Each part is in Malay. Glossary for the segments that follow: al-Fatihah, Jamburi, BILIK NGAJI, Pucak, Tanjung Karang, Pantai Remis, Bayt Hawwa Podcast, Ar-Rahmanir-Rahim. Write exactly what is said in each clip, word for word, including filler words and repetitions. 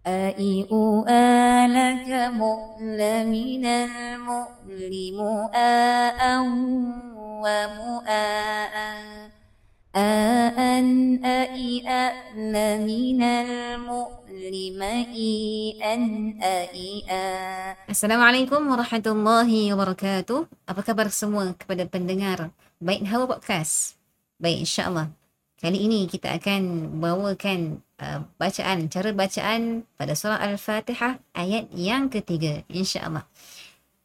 أَئِئُ آلَكَ مُؤْلَمِنَ الْمُؤْلِمُ آآ وَمُؤَآ آآ أَئِئَأْنَ مِنَ الْمُؤْلِمَ إِئَا أَئِئَا. Assalamualaikum warahmatullahi wabarakatuh. Apa khabar semua kepada pendengar Bayt Hawwa Podcast? Baik, insyaAllah kali ini kita akan bawakan uh, bacaan, cara bacaan pada surah Al-Fatihah ayat yang ketiga, insya-Allah.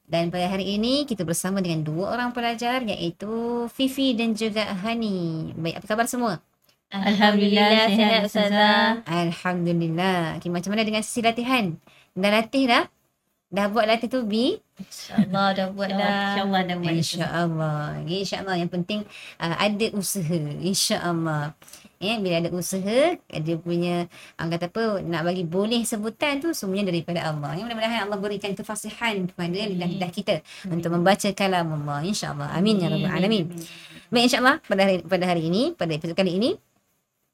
Dan pada hari ini kita bersama dengan dua orang pelajar, iaitu Fifi dan juga Hani. Baik, apa khabar semua? Alhamdulillah, sihat Ustazah. Alhamdulillah. Okay, macam mana dengan sisi latihan? Dah latih dah? Dah buat latih tu B? InsyaAllah dah buat dah. InsyaAllah dah buat. InsyaAllah. Okay, InsyaAllah yang penting uh, ada usaha. InsyaAllah. Ya, bila ada usaha, dia punya orang kata apa, nak bagi boleh sebutan tu semuanya daripada Allah. Ya, mudah-mudahan Allah berikan kefasihan kepada lidah-lidah kita Amin. Untuk membaca kalam Allah. InsyaAllah. Amin, Amin ya Rabbal Alamin. Baik, insyaAllah pada hari, pada hari ini, pada episod kali ini,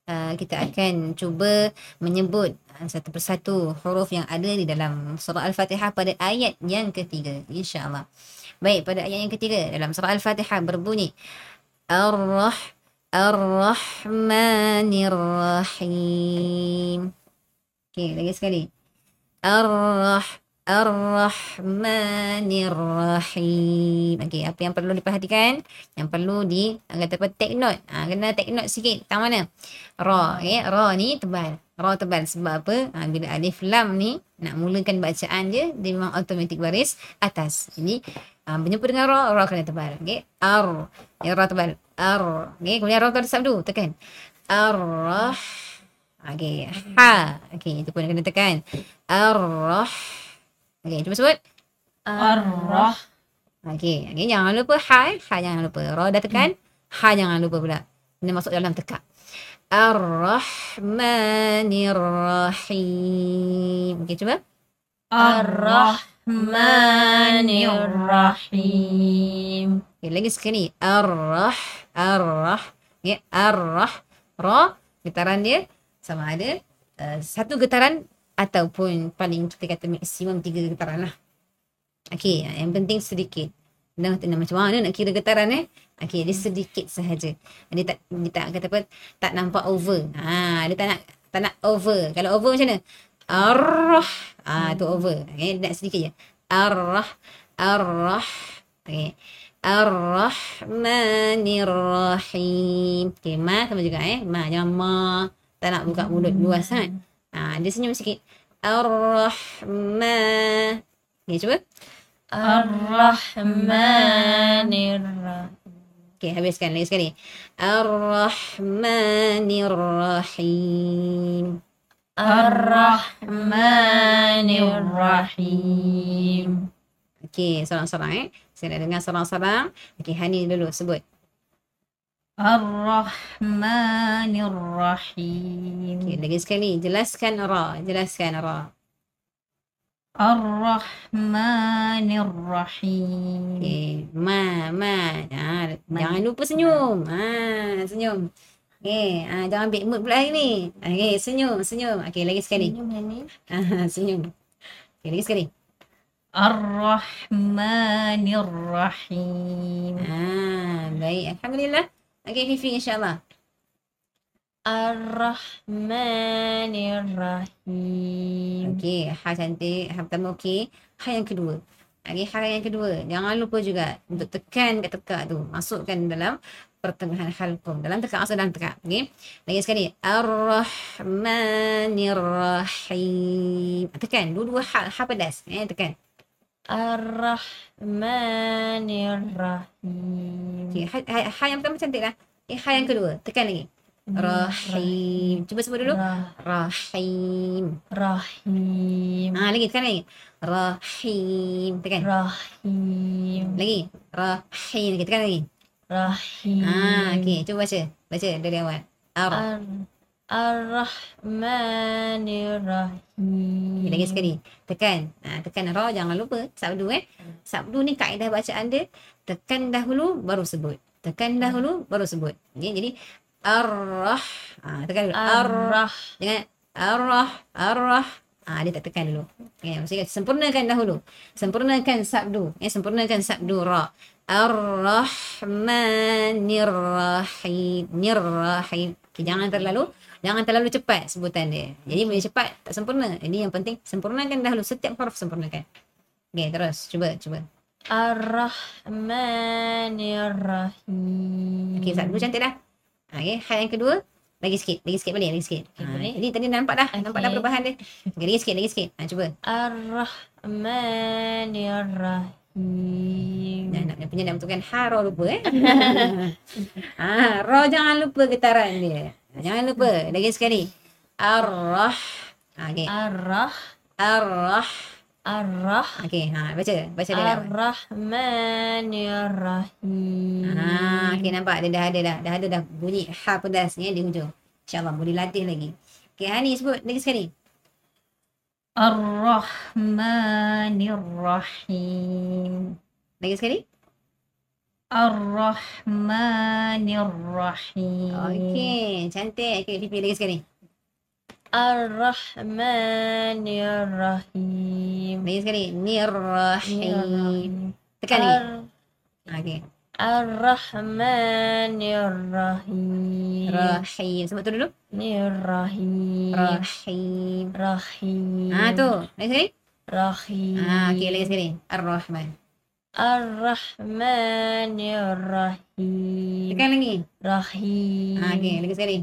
Uh, kita akan cuba menyebut uh, satu persatu huruf yang ada di dalam surah Al-Fatihah pada ayat yang ketiga, insya-Allah. Baik, pada ayat yang ketiga dalam surah Al-Fatihah berbunyi Ar-Rah Ar-Rahmanir-Rahim. Okey, lagi sekali. Ar-Rah Ar-Rahmanir-Rahim. Okey, apa yang perlu diperhatikan? Yang perlu di kata apa, take note. Ah, ha, kena take note sikit. Tang mana? Ra, okey. Ra ni tebal. Ra tebal sebab apa? Ha, bila alif lam ni nak mulakan bacaan je, dia memang automatik baris atas. Jadi, ha, menyebut dengan ra, ra kena tebal. Okey. Ar. Ya, ra tebal. Ar. Okey, kemudian ra tu ada sabdu, tekan. Ar-Rah. Okey. Ha. Okey, itu pun kena tekan. Ar-Rah. Okey, cuba sebut. Ar-Rah. Okey, okay, jangan lupa ha, ha jangan lupa. Ra dah tekan, ha jangan lupa pula. Ini masuk dalam tekak. Ar-Rahmanir-Rahim. Okey, cuba. Ar-Rahmanir-Rahim. Okey, lagi sekali. Ar-Rah, Ar-Rah. Okey, Ar-Rah. Ra, getaran dia sama ada uh, satu getaran ataupun paling kita kata maksimum tiga getaran lah. Okey, yang penting sedikit. Dah macam mana nak kira getaran eh? Okey, dia sedikit sahaja. Dia tak dia tak kata apa, tak nampak over. Ha, dia tak nak tak nak over. Kalau over macam mana? Ar-Rah. Ah, ha, tu over. Okey, nak sedikit je. Ar-Rah, Ar-Rah. Okey. Ar-Rahmanir-Rahim. Okey, ma sama juga eh. Ma jangan ma. Tak nak buka mulut luas kan. Ah, ha, dia senyum sikit. Ar-Rahman. Okey, cuba. Ar-Rahmanir-Rahim. Okey, habiskan lagi sekali. Ar-Rahmanir-Rahim. Ar-Rahmanir-Rahim. Okey, sorang-sorang eh. Saya nak dengar sorang-sorang. Okey, Hani dulu sebut. Ar-Rahmanir-Rahim. Okay, lagi sekali. Jelaskan ra. Jelaskan ra. Ar-Rahmanir-Rahim. Okay. Ma, ma. Ha, ma. Jangan lupa senyum. Ha, senyum. Okay. Ha, jangan bad mood pula hari ni. Okay, senyum, senyum. Okay, lagi sekali. Senyum ni. Ha, senyum. Okay, lagi sekali. Ar-Rahmanir-Rahim. Ah, baik. Alhamdulillah. Okey, Fifi, insyaAllah. Ar-Rahmanir-Rahim. Okey, ha cantik. Ha pertama okey. Ha yang kedua. Okey, ha yang kedua. Jangan lupa juga untuk tekan kat tekak tu. Masukkan dalam pertengahan halqum. Dalam tekak, masuk dalam tekak. Okey. Lagi sekali. Ar-Rahmanir-Rahim. Tekan. Dua-dua ha, ha pedas. Eh, tekan. Ar-Rahmanir-Rahim. Okay, ha, ha, ha yang pertama cantik lah. Eh, ha yang kedua. Tekan lagi. Rahim. Cuba sebut dulu. Rahim. Rahim. Ah, lagi. Tekan lagi. Rahim. Tekan. Rahim. Lagi. Rahim. Lagi. Tekan lagi. Rahim. Ah, okey. Cuba baca. Baca dari awal. Ar. Ar-Rahmanir-Rahim. Lagi sekali. Tekan. Ha, tekan ra. Jangan lupa. Sabdu eh. Sabdu ni kaedah bacaan dia. Tekan dahulu baru sebut. Tekan dahulu baru sebut. Okay, jadi Ar-Rah. Ha, tekan dulu. Ar-Rah. Jangan Ar-Rah. Ar-Rah. Ha, Ha, dia tak tekan dulu. Okay, maksudnya sempurnakan dahulu. Sempurnakan sabdu. Ya, sempurnakan sabdu ra. Ar-Rahmanir-Rahim. Nir-Rahim. Okay, jangan terlalu jangan terlalu cepat sebutan dia. Jadi bila cepat tak sempurna. Ini yang penting sempurnakan dahulu, setiap huruf sempurnakan. Okey, terus cuba cuba. Ar-Rahmanir-Rahim. Okey, sabdu cantik dah. Okey, hal yang kedua. Lagi sikit, lagi sikit balik, lagi sikit. Okay, ha, jadi tadi nampak dah, okay. nampak dah perubahan dia. Okay, lagi sikit, lagi sikit. Ha, cuba. Ar-Rahmanir-Rahim. Nah, nak punya nak betulkan ha ra lupa eh. Ah, ra jangan lupa getaran dia. Jangan lupa. Lagi sekali. Ar-Rah. Ha, okey. Ar-Rah. Ar-Rah. Ar-Rah. Okey, ha baca, baca dia. Ar-Rahmanir-Rahim. Ha, okey nampak dia dah ada dah. Dah ada dah bunyi ha pedas ni di hujung. Insya-Allah boleh latih lagi. Okey, ha ni sebut lagi sekali. Ar-Rahmanir-Rahim. Lagi sekali. Ar-Rahmanir-Rahim. Okey, cantik. Okey, repeat lagi sekali. Ar-Rahmanir-Rahim. Lagi sekali. Nir-Rahim. Tekan lagi. Okey. Ar-Rahmanir-Rahim. Rahim. Sebut tu dulu. Nir-Rahim. Rahim. Rahim. Ah tu. Lagi sekali. Rahim. Ah okey, lagi sekali. Ar-Rahman. Ar-Rahmanir-Rahim. Tekan lagi. Rahim. Ah okey, lagi sekali.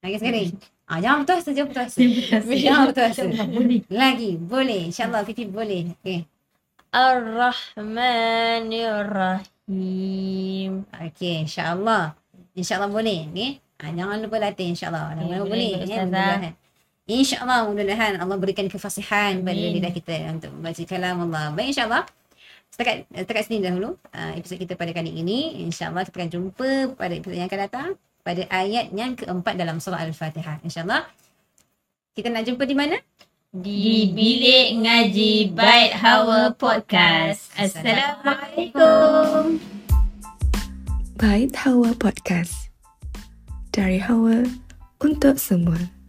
Lagi sekali. Ah, jangan putus saja, putus. Jangan putus. Lagi, boleh. InsyaAllah, Fifi boleh. Okay. Ar-Rahmanir-Rahim. Okay, insyaAllah. InsyaAllah boleh. Okay. Ah, jangan lupa latih, insyaAllah. Mudah-mudahan boleh. Mudah-mudahan. InsyaAllah, mudah-mudahan Allah berikan kefasihan pada lidah kita untuk baca kalam Allah. Baik, insyaAllah. Setakat, setakat sini dahulu uh, episod kita pada kali ini. InsyaAllah kita akan jumpa pada episod yang akan datang. Pada ayat yang keempat dalam surah Al-Fatihah. InsyaAllah. Kita nak jumpa di mana? Di Bilik Ngaji Bayt Hawwa Podcast. Assalamualaikum. Bayt Hawwa Podcast. Dari Hawa untuk semua.